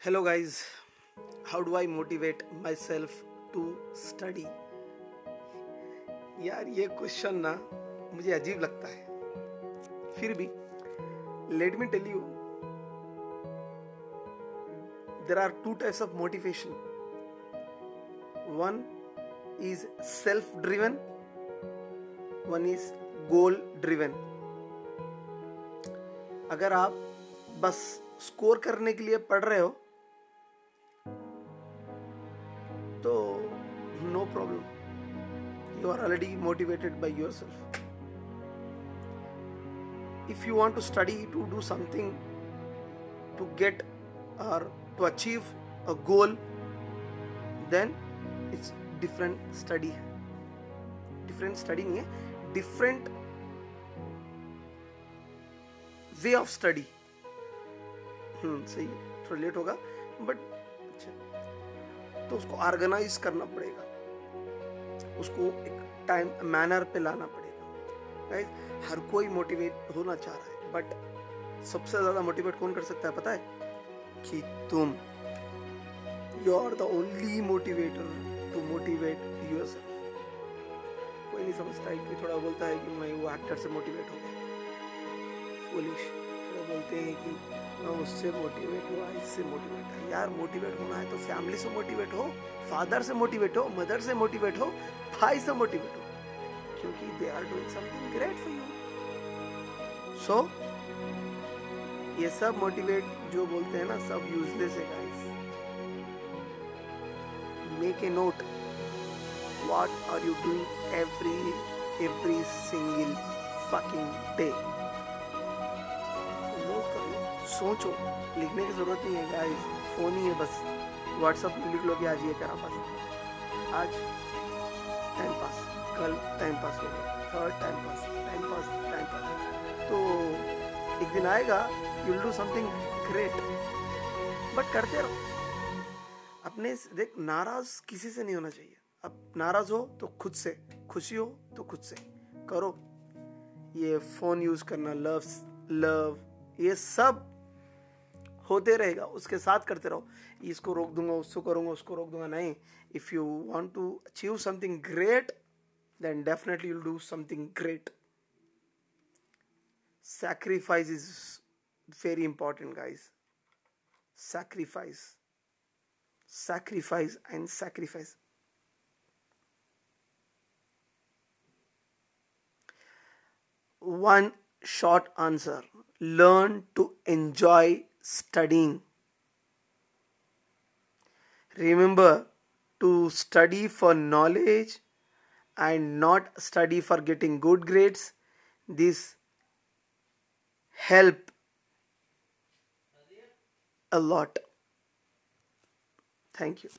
Hello guys, how do I motivate myself to study? यार ये question ना मुझे अजीब लगता है, फिर भी let me tell you, there are two types of motivation. One is self-driven, one is goal-driven. अगर आप बस स्कोर करने के लिए पढ़ रहे हो तो no problem, you are already motivated by yourself. If you want to study, to do something, to get और to achieve a goal, then it's different study. Different study नहीं है, डिफरेंट वे ऑफ स्टडी. सही है, थोड़ा late होगा but अच्छा, तो उसको ऑर्गेनाइज करना पड़ेगा, उसको एक टाइम मैनर पे लाना पड़ेगा. गाइस, हर कोई मोटिवेट होना चाह रहा है, बट सबसे ज्यादा मोटिवेट कौन कर सकता है पता है? कि तुम, you are the only motivator to motivate yourself. कोई नहीं समझता है कि थोड़ा बोलता है कि मैं वो एक्टर से मोटिवेट हो गया, फूलिश. थोड़ा बोलते हैं कि मैं उससे मोटिवेट हुआ, इससे मोटिवेट है. यार मोटिवेट होना है तो फैमिली से मोटिवेट हो, फादर से मोटिवेट हो, मदर से मोटिवेट हो, भाई से मोटिवेट हो, क्योंकि they are doing something great for you. So ये सब मोटिवेट जो बोलते हैं ना, सब यूजलेस है guys. Make a note, what are you doing every single fucking day. सोचो, लिखने की जरूरत नहीं है गाइस, फोन ही है बस, व्हाट्सएप में लिख लोगे आज ये करा पास, आज टाइम पास, कल टाइम पास हो गया, third time pass, time pass, time pass. तो एक दिन आएगा, you will do something great, but करते रहो. अपने देख, नाराज किसी से नहीं होना चाहिए. अब नाराज हो तो खुद से, खुशी हो तो खुद से करो. ये फोन यूज करना, लव ये सब होते रहेगा, उसके साथ करते रहो. इसको रोक दूंगा, उसको करूंगा, उसको रोक दूंगा, नहीं. If you want to achieve something great, then definitely you do something great. Sacrifice is very important guys. Sacrifice, sacrifice and sacrifice. One short answer, learn to enjoy studying. Remember to study for knowledge and not study for getting good grades. This help a lot. Thank you.